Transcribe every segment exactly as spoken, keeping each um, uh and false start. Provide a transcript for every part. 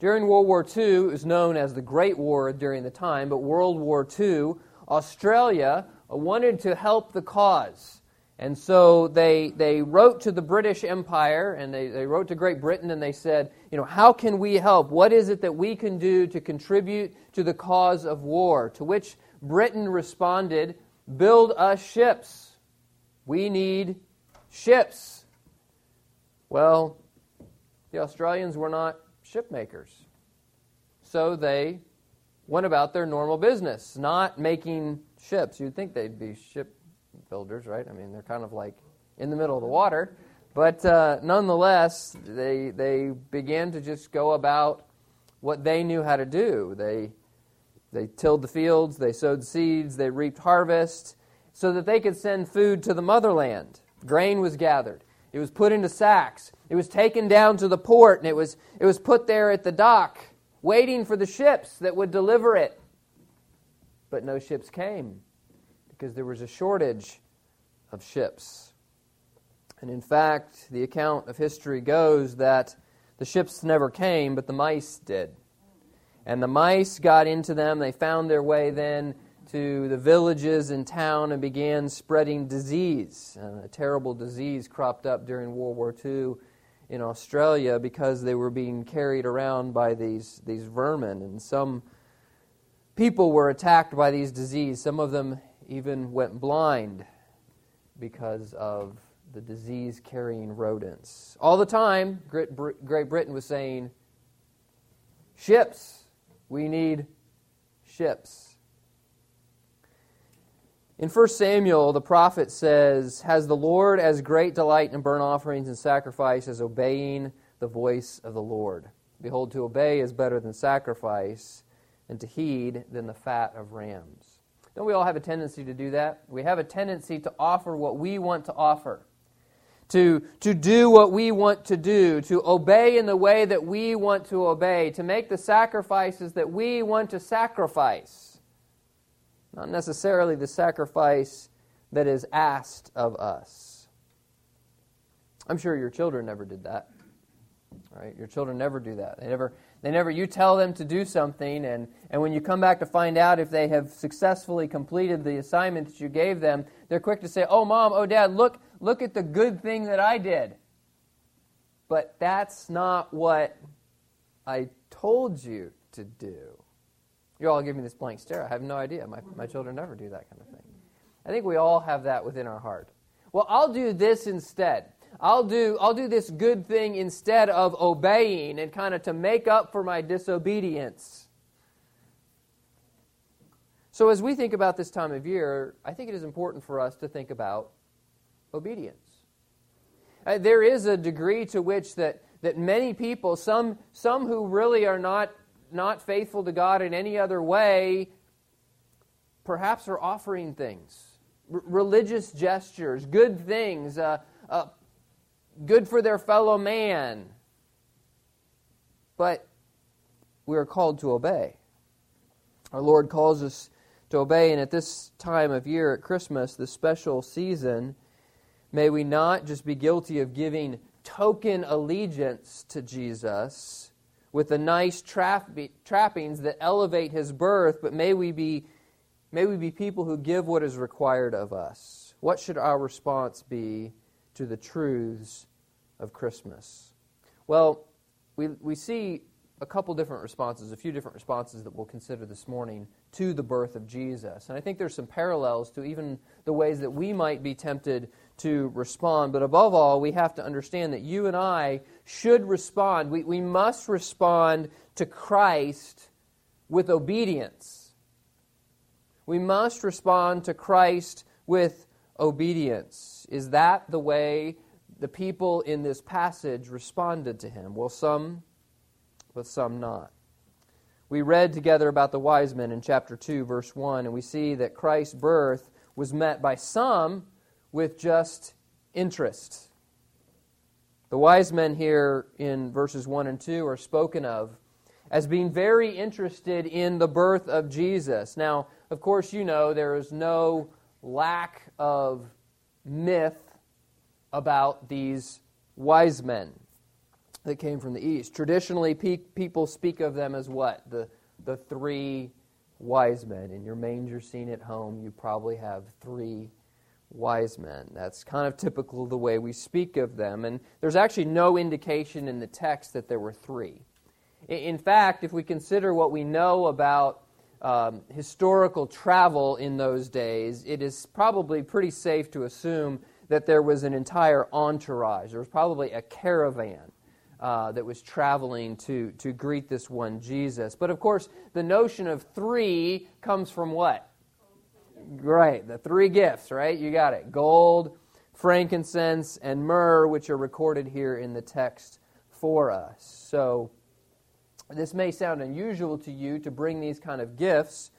During World War Two, it was known as the Great War during the time, but World War Two, Australia wanted to help the cause. And so they they wrote to the British Empire, and they, they wrote to Great Britain, and they said, you know, how can we help? What is it that we can do to contribute to the cause of war? To which Britain responded, build us ships. We need ships. Well, the Australians were not shipmakers. So they went about their normal business, not making ships. You'd think they'd be shipbuilders, right? I mean, they're kind of like in the middle of the water. But uh, nonetheless, they they began to just go about what they knew how to do. They they tilled the fields, they sowed seeds, they reaped harvests so that they could send food to the motherland. Grain was gathered. It was put into sacks. It was taken down to the port, and it was it was put there at the dock, waiting for the ships that would deliver it. But no ships came because there was a shortage of ships. And in fact, the account of history goes that the ships never came, but the mice did. And the mice got into them. They found their way then to the villages and town and began spreading disease. Uh, a terrible disease cropped up during World War Two in Australia because they were being carried around by these, these vermin. And some people were attacked by these diseases. Some of them even went blind because of the disease-carrying rodents. All the time, Great Britain was saying, ships, we need ships. In First Samuel, the prophet says, has the Lord as great delight in burnt offerings and sacrifice as obeying the voice of the Lord. Behold, to obey is better than sacrifice, and to heed than the fat of rams. Don't we all have a tendency to do that? We have a tendency to offer what we want to offer, to, to do what we want to do, to obey in the way that we want to obey, to make the sacrifices that we want to sacrifice. Not necessarily the sacrifice that is asked of us. I'm sure your children never did that. Right? Your children never do that. They never, they never, you tell them to do something, and, and when you come back to find out if they have successfully completed the assignment that you gave them, they're quick to say, oh, Mom, oh, Dad, look, look at the good thing that I did. But that's not what I told you to do. You all give me this blank stare. I have no idea. My my children never do that kind of thing. I think we all have that within our heart. Well, I'll do this instead. I'll do I'll do this good thing instead of obeying, and kind of to make up for my disobedience. So as we think about this time of year, I think it is important for us to think about obedience. Uh, there is a degree to which that that many people, some some who really are not not faithful to God in any other way, perhaps are offering things, r- religious gestures, good things, uh, uh, good for their fellow man. But we are called to obey. Our Lord calls us to obey, and at this time of year, at Christmas, this special season, may we not just be guilty of giving token allegiance to Jesus with the nice trapp- trappings that elevate his birth, but may we be may we be people who give what is required of us. What should our response be to the truths of Christmas? Well, we we see a couple different responses, a few different responses that we'll consider this morning to the birth of Jesus. And I think there's some parallels to even the ways that we might be tempted to respond. But above all, we have to understand that you and I should respond. We, we must respond to Christ with obedience. We must respond to Christ with obedience. Is that the way the people in this passage responded to him? Well, some, but some not. We read together about the wise men in chapter two, verse one, and we see that Christ's birth was met by some with just interest. The wise men here in verses one and two are spoken of as being very interested in the birth of Jesus. Now, of course, you know there is no lack of myth about these wise men. that came from the East. Traditionally, pe- people speak of them as what? The the three wise men. In your manger scene at home, you probably have three wise men. That's kind of typical of the way we speak of them. And there's actually no indication in the text that there were three. In, in fact, if we consider what we know about um, historical travel in those days, it is probably pretty safe to assume that there was an entire entourage. There was probably a caravan Uh, that was traveling to, to greet this one Jesus. But of course, the notion of three comes from what? Right, the three gifts, right? You got it. Gold, frankincense, and myrrh, which are recorded here in the text for us. So this may sound unusual to you to bring these kind of gifts,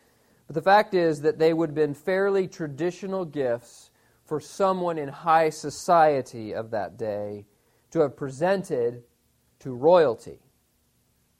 but the fact is that they would have been fairly traditional gifts for someone in high society of that day to have presented to royalty.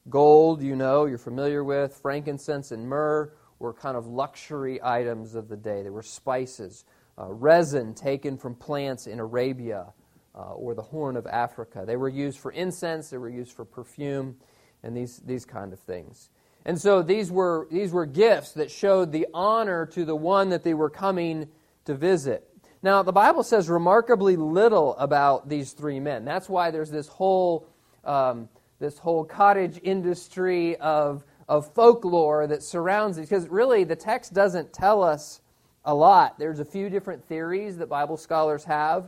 Gold, you know, you're familiar with. Frankincense and myrrh were kind of luxury items of the day. They were spices. Uh, resin taken from plants in Arabia uh, or the Horn of Africa. They were used for incense, they were used for perfume, and these, these kind of things. And so these were, these were gifts that showed the honor to the one that they were coming to visit. Now, the Bible says remarkably little about these three men. That's why there's this whole Um, this whole cottage industry of of folklore that surrounds these, because really the text doesn't tell us a lot. There's a few different theories that Bible scholars have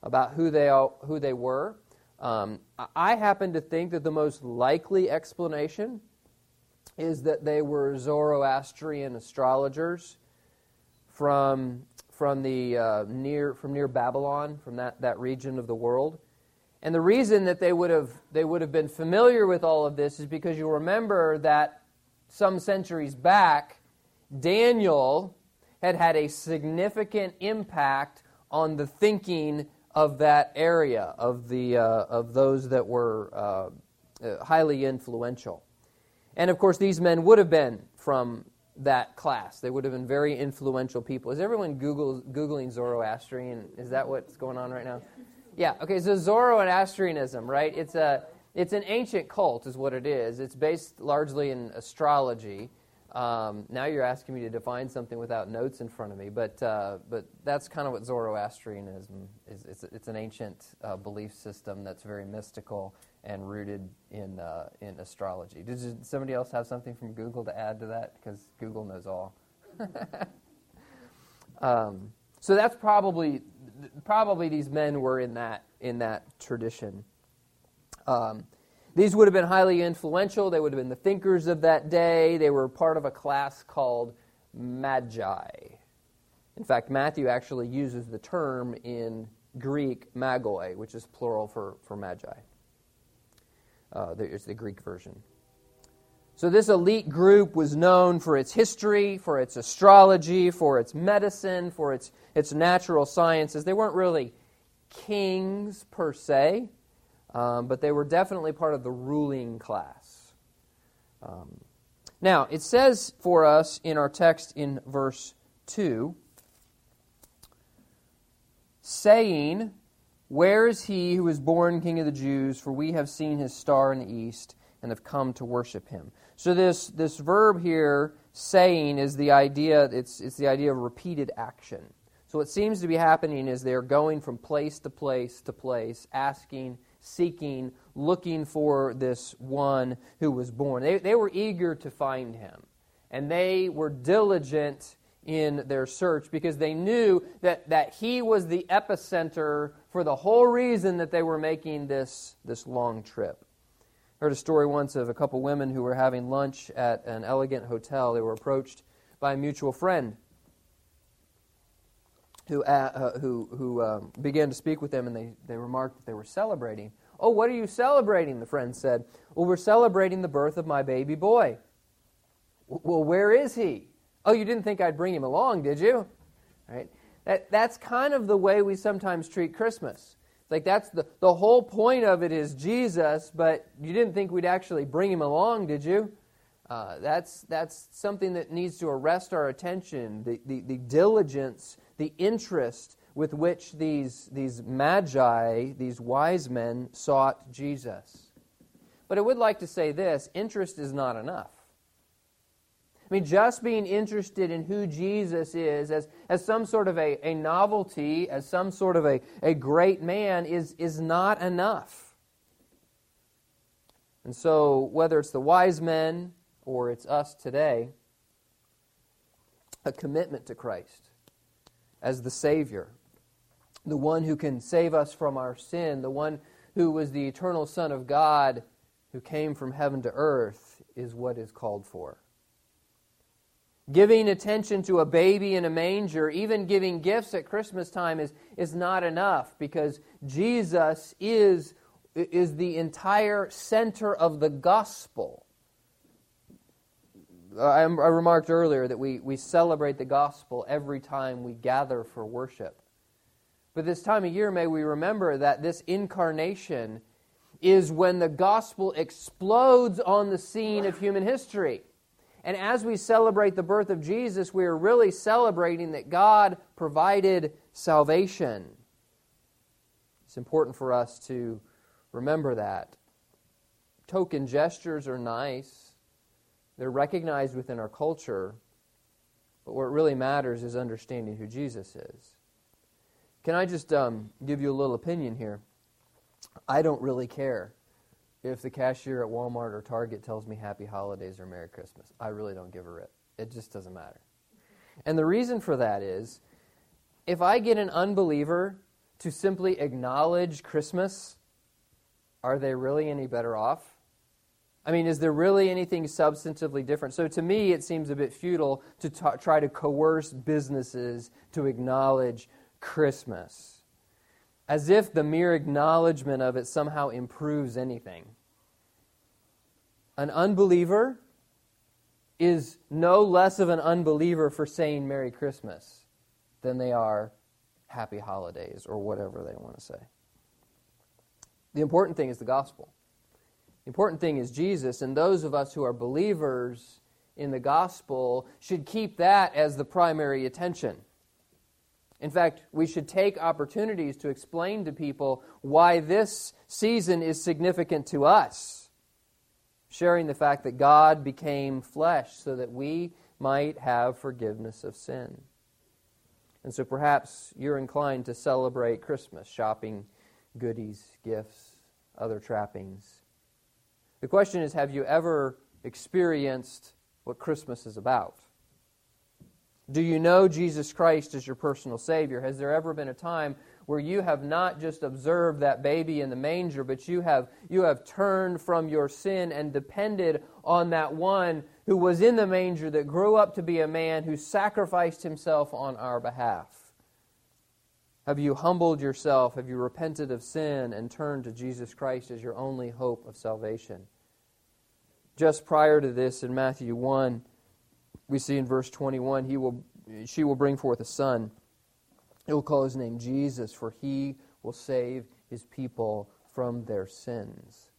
about who they all, who they were. Um, I happen to think that the most likely explanation is that they were Zoroastrian astrologers from from the uh, near from near Babylon, from that, that region of the world. And the reason that they would have they would have been familiar with all of this is because you remember that some centuries back, Daniel had had a significant impact on the thinking of that area, of the uh, of those that were uh, highly influential. And of course, these men would have been from that class. They would have been very influential people. Is everyone Google, Googling Zoroastrian? Is that what's going on right now? Yeah, okay, so Zoroastrianism, right? It's a it's an ancient cult is what it is. It's based largely in astrology. Um, now you're asking me to define something without notes in front of me, but uh, but that's kind of what Zoroastrianism is. It's, it's an ancient uh, belief system that's very mystical and rooted in uh, in astrology. Did you, somebody else have something from Google to add to that? Because Google knows all. um, so that's probably... Probably these men were in that in that tradition. Um, these would have been highly influential. They would have been the thinkers of that day. They were part of a class called Magi. In fact, Matthew actually uses the term in Greek, magoi, which is plural for, for Magi. Uh, it's the Greek version. So this elite group was known for its history, for its astrology, for its medicine, for its its natural sciences. They weren't really kings per se, um, but they were definitely part of the ruling class. Um, now, it says for us in our text in verse two, saying, "Where is he who is born King of the Jews? For we have seen his star in the east and have come to worship him." So this this verb here, saying, is the idea. It's it's the idea of repeated action. So what seems to be happening is they're going from place to place to place, asking, seeking, looking for this one who was born. They they were eager to find him, and they were diligent in their search because they knew that that he was the epicenter for the whole reason that they were making this this long trip. I heard a story once of a couple women who were having lunch at an elegant hotel. They were approached by a mutual friend who uh, who, who um, began to speak with them, and they, they remarked that they were celebrating. "Oh, what are you celebrating?" the friend said. "Well, we're celebrating the birth of my baby boy." "Well, where is he?" "Oh, you didn't think I'd bring him along, did you?" All right? That That's kind of the way we sometimes treat Christmas. Like that's the, the whole point of it is Jesus, but you didn't think we'd actually bring him along, did you? Uh, that's that's something that needs to arrest our attention, the, the, the diligence, the interest with which these, these magi, these wise men sought Jesus. But I would like to say this, interest is not enough. I mean, just being interested in who Jesus is as, as some sort of a, a novelty, as some sort of a, a great man is, is not enough. And so, whether it's the wise men or it's us today, a commitment to Christ as the Savior, the one who can save us from our sin, the one who was the eternal Son of God who came from heaven to earth, is what is called for. Giving attention to a baby in a manger, even giving gifts at Christmas time is, is not enough, because Jesus is, is the entire center of the gospel. I, I remarked earlier that we, we celebrate the gospel every time we gather for worship. But this time of year, may we remember that this incarnation is when the gospel explodes on the scene of human history. And as we celebrate the birth of Jesus, we are really celebrating that God provided salvation. It's important for us to remember that. Token gestures are nice. They're recognized within our culture. But what really matters is understanding who Jesus is. Can I just um, give you a little opinion here? I don't really care if the cashier at Walmart or Target tells me Happy Holidays or Merry Christmas. I really don't give a rip. It just doesn't matter. And the reason for that is, if I get an unbeliever to simply acknowledge Christmas, are they really any better off? I mean, is there really anything substantively different? So to me, it seems a bit futile to t- try to coerce businesses to acknowledge Christmas, as if the mere acknowledgement of it somehow improves anything. An unbeliever is no less of an unbeliever for saying Merry Christmas than they are Happy Holidays or whatever they want to say. The important thing is the gospel. The important thing is Jesus, and those of us who are believers in the gospel should keep that as the primary attention. In fact, we should take opportunities to explain to people why this season is significant to us, sharing the fact that God became flesh so that we might have forgiveness of sin. And so perhaps you're inclined to celebrate Christmas, shopping, goodies, gifts, other trappings. The question is, have you ever experienced what Christmas is about? Do you know Jesus Christ as your personal Savior? Has there ever been a time where you have not just observed that baby in the manger, but you have you have turned from your sin and depended on that one who was in the manger, that grew up to be a man, who sacrificed himself on our behalf? Have you humbled yourself? Have you repented of sin and turned to Jesus Christ as your only hope of salvation? Just prior to this, in Matthew one, we see in verse twenty-one, he will, she will bring forth a son. He will call his name Jesus, for he will save his people from their sins.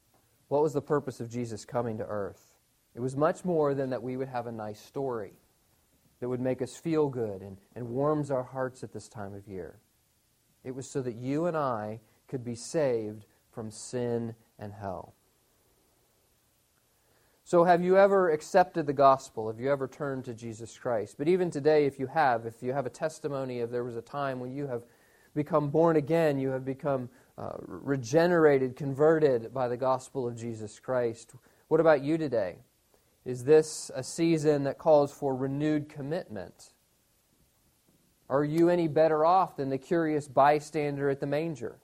What was the purpose of Jesus coming to earth? It was much more than that we would have a nice story that would make us feel good and, and warms our hearts at this time of year. It was so that you and I could be saved from sin and hell. So have you ever accepted the gospel? Have you ever turned to Jesus Christ? But even today, if you have, if you have a testimony of there was a time when you have become born again, you have become uh, regenerated, converted by the gospel of Jesus Christ, what about you today? Is this a season that calls for renewed commitment? Are you any better off than the curious bystander at the manger?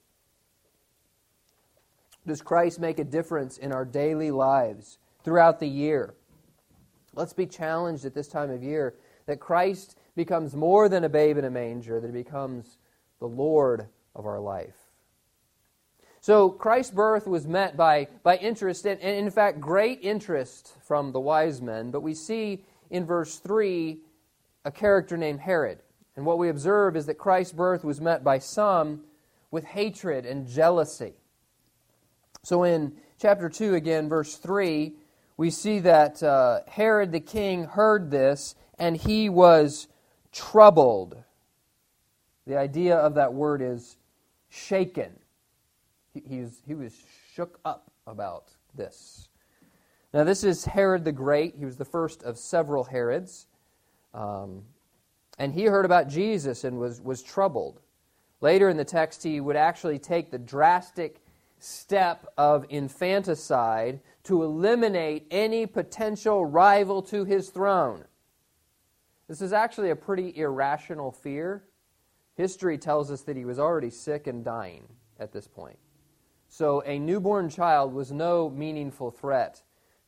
Does Christ make a difference in our daily lives throughout the year? Let's be challenged at this time of year that Christ becomes more than a babe in a manger, that he becomes the Lord of our life. So Christ's birth was met by, by interest, and, and in fact great interest from the wise men, but we see in verse three a character named Herod. And what we observe is that Christ's birth was met by some with hatred and jealousy. So in chapter two, again, verse three, we see that uh, Herod the king heard this, and he was troubled. The idea of that word is shaken. He, he, was, he was shook up about this. Now, this is Herod the Great. He was the first of several Herods. Um, and he heard about Jesus and was, was troubled. Later in the text, he would actually take the drastic step of infanticide to eliminate any potential rival to his throne. This is actually a pretty irrational fear. History tells us that he was already sick and dying at this point. So a newborn child was no meaningful threat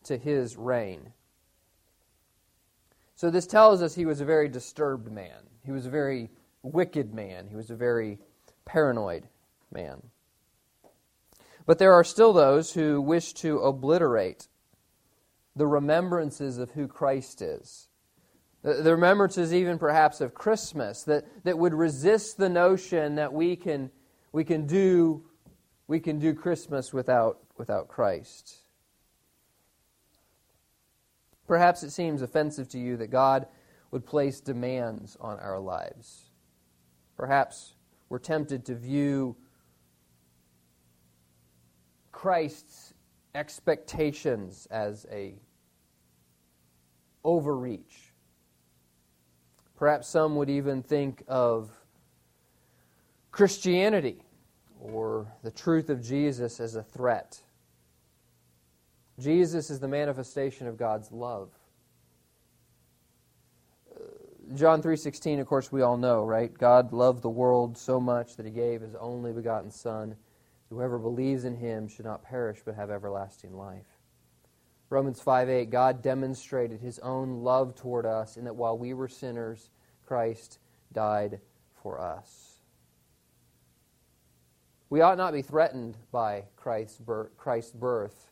to his reign. So this tells us he was a very disturbed man. He was a very wicked man. He was a very paranoid man. But there are still those who wish to obliterate the remembrances of who Christ is. The remembrances even perhaps of Christmas that, that would resist the notion that we can we can do we can do Christmas without without Christ. Perhaps it seems offensive to you that God would place demands on our lives. Perhaps we're tempted to view Christ's expectations as a overreach. Perhaps some would even think of Christianity or the truth of Jesus as a threat. Jesus is the manifestation of God's love. John three sixteen, of course, we all know, right? God loved the world so much that He gave His only begotten Son. Whoever believes in Him should not perish but have everlasting life. Romans five eight, God demonstrated His own love toward us in that while we were sinners, Christ died for us. We ought not be threatened by Christ's birth,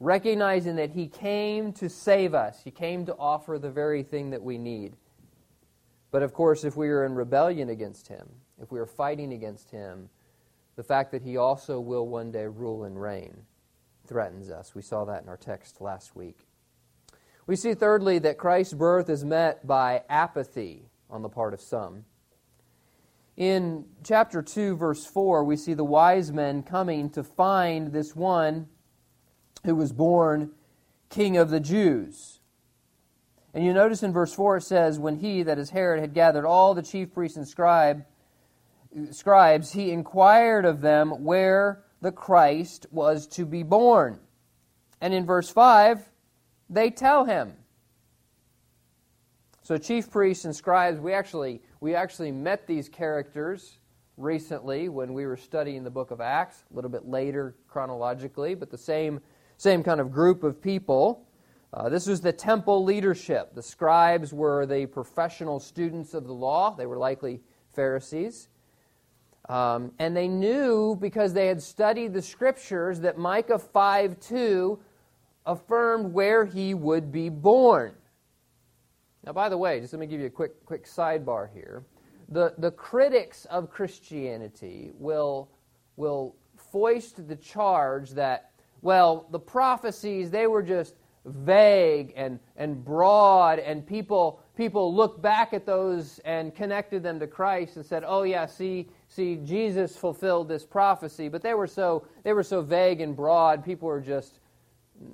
recognizing that He came to save us. He came to offer the very thing that we need. But of course, if we are in rebellion against Him, if we are fighting against Him, the fact that He also will one day rule and reign threatens us. We saw that in our text last week. We see, thirdly, that Christ's birth is met by apathy on the part of some. In chapter two, verse four, we see the wise men coming to find this one who was born King of the Jews. And you notice in verse four it says, when he, that is Herod, had gathered all the chief priests and scribe, scribes, he inquired of them where the Christ was to be born. And in verse five, they tell him. So chief priests and scribes, we actually we actually met these characters recently when we were studying the book of Acts, a little bit later chronologically, but the same, same kind of group of people. Uh, this was the temple leadership. The scribes were the professional students of the law. They were likely Pharisees. Um, and they knew, because they had studied the Scriptures, that Micah five two affirmed where he would be born. Now, by the way, just let me give you a quick quick sidebar here. The, the critics of Christianity will, will foist the charge that, well, the prophecies, they were just vague and, and broad, and people, people looked back at those and connected them to Christ and said, oh, yeah, see... See, Jesus fulfilled this prophecy, but they were so they were so vague and broad, people were just,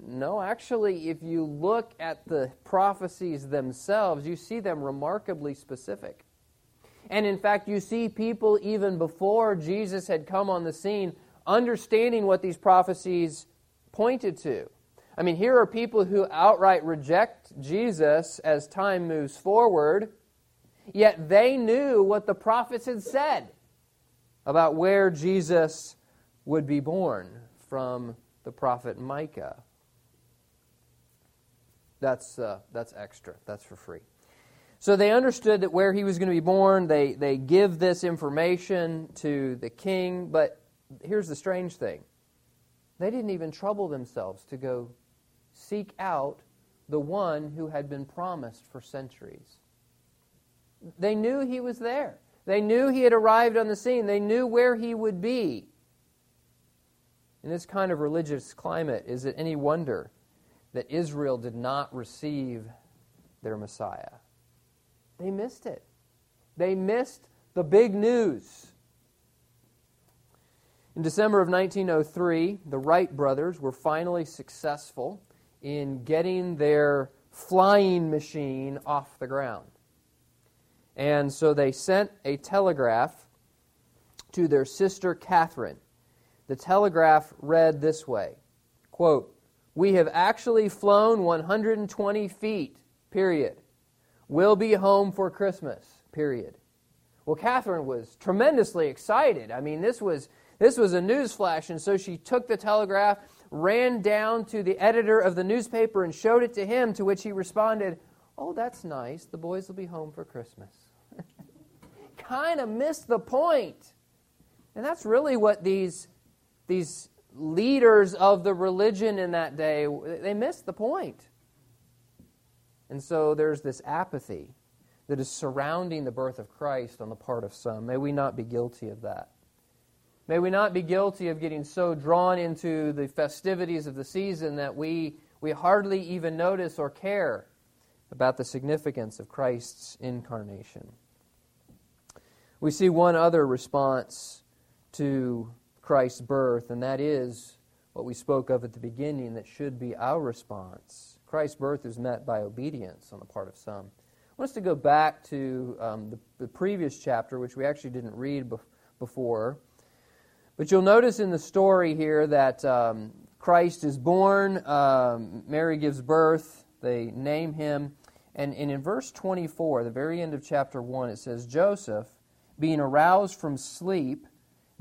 no, actually, if you look at the prophecies themselves, you see them remarkably specific. And in fact, you see people even before Jesus had come on the scene understanding what these prophecies pointed to. I mean, here are people who outright reject Jesus as time moves forward, yet they knew what the prophets had said about where Jesus would be born from the prophet Micah. That's uh, that's extra. That's for free. So they understood that where he was going to be born. They, they give this information to the king. But here's the strange thing. They didn't even trouble themselves to go seek out the one who had been promised for centuries. They knew he was there. They knew he had arrived on the scene. They knew where he would be. In this kind of religious climate, is it any wonder that Israel did not receive their Messiah? They missed it. They missed the big news. In December of nineteen oh three, the Wright brothers were finally successful in getting their flying machine off the ground. And so they sent a telegraph to their sister Catherine. The telegraph read this way, quote, "We have actually flown one hundred twenty feet, period. We'll be home for Christmas, period." Well, Catherine was tremendously excited. I mean, this was... This was a news flash, and so she took the telegraph, ran down to the editor of the newspaper and showed it to him, to which he responded, "Oh, that's nice. The boys will be home for Christmas." Kind of missed the point. And that's really what these, these leaders of the religion in that day, they missed the point. And so there's this apathy that is surrounding the birth of Christ on the part of some. May we not be guilty of that. May we not be guilty of getting so drawn into the festivities of the season that we, we hardly even notice or care about the significance of Christ's incarnation. We see one other response to Christ's birth, and that is what we spoke of at the beginning that should be our response. Christ's birth is met by obedience on the part of some. I want us to go back to um, the, the previous chapter, which we actually didn't read be- before, but you'll notice in the story here that um, Christ is born, um, Mary gives birth, they name him, and, and in verse twenty-four, the very end of chapter one, it says, "Joseph, being aroused from sleep,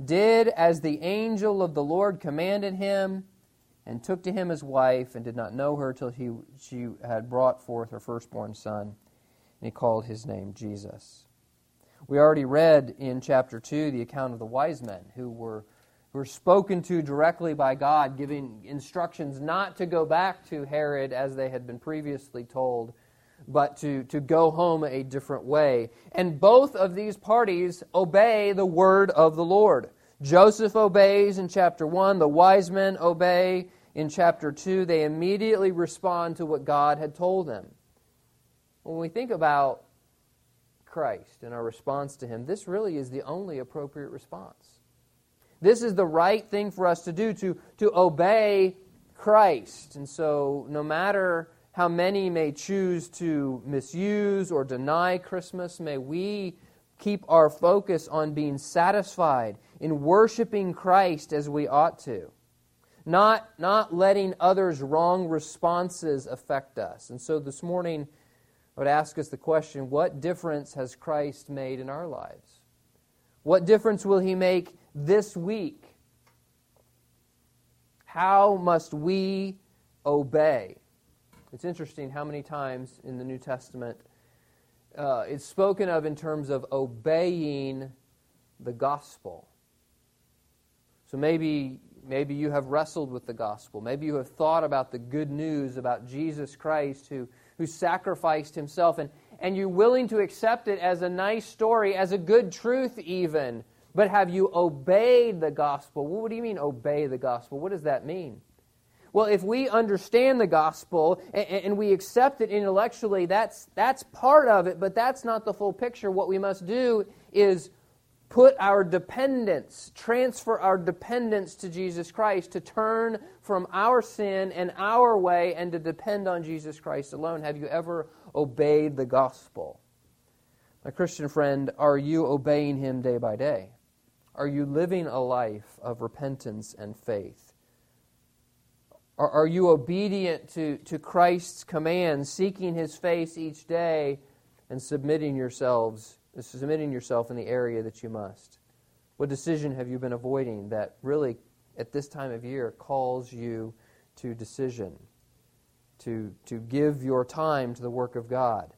did as the angel of the Lord commanded him, and took to him his wife, and did not know her till he, she had brought forth her firstborn son, and he called his name Jesus." We already read in chapter two the account of the wise men who were, who were spoken to directly by God, giving instructions not to go back to Herod as they had been previously told, but to, to go home a different way. And both of these parties obey the word of the Lord. Joseph obeys in chapter one. The wise men obey in chapter two. They immediately respond to what God had told them. When we think about Christ and our response to him, this really is the only appropriate response. This is the right thing for us to do, to, to obey Christ. And so no matter how many may choose to misuse or deny Christmas, may we keep our focus on being satisfied in worshiping Christ as we ought to, not, not letting others' wrong responses affect us. And so this morning, I would ask us the question, what difference has Christ made in our lives? What difference will he make this week? How must we obey? It's interesting how many times in the New Testament uh, it's spoken of in terms of obeying the gospel. So maybe, maybe you have wrestled with the gospel. Maybe you have thought about the good news about Jesus Christ who who sacrificed himself, and, and you're willing to accept it as a nice story, as a good truth even. But have you obeyed the gospel? What do you mean, obey the gospel? What does that mean? Well, if we understand the gospel and, and we accept it intellectually, that's, that's part of it, but that's not the full picture. What we must do is put our dependence, transfer our dependence to Jesus Christ, to turn from our sin and our way and to depend on Jesus Christ alone. Have you ever obeyed the gospel? My Christian friend, are you obeying him day by day? Are you living a life of repentance and faith? Are, are you obedient to, to Christ's command, seeking his face each day and submitting yourselves submitting yourself in the area that you must? What decision have you been avoiding that really, at this time of year, calls you to decision, to, to give your time to the work of God,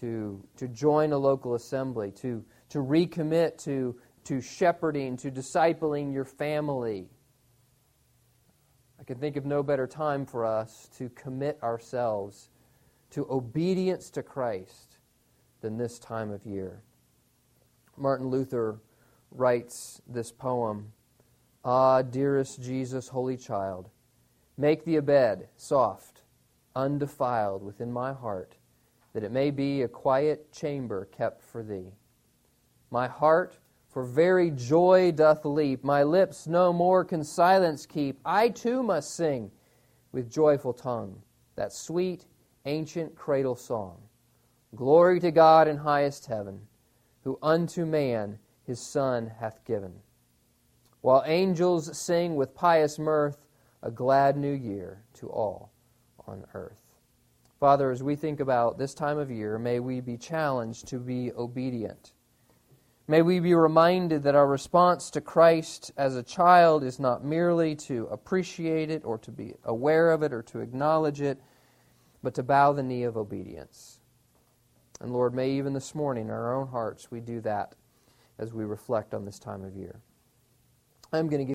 to, to join a local assembly, to, to recommit to, to shepherding, to discipling your family? I can think of no better time for us to commit ourselves to obedience to Christ than this time of year. Martin Luther writes this poem, "Ah, dearest Jesus, holy child, make thee a bed, soft, undefiled within my heart, that it may be a quiet chamber kept for thee. My heart For very joy doth leap. My lips no more can silence keep. I too must sing with joyful tongue that sweet, ancient cradle song. Glory to God in highest heaven, who unto man his Son hath given. While angels sing with pious mirth, a glad new year to all on earth. Father, as we think about this time of year, may we be challenged to be obedient. May we be reminded that our response to Christ as a child is not merely to appreciate it or to be aware of it or to acknowledge it, but to bow the knee of obedience. And Lord, may even this morning in our own hearts we do that as we reflect on this time of year. I'm going to give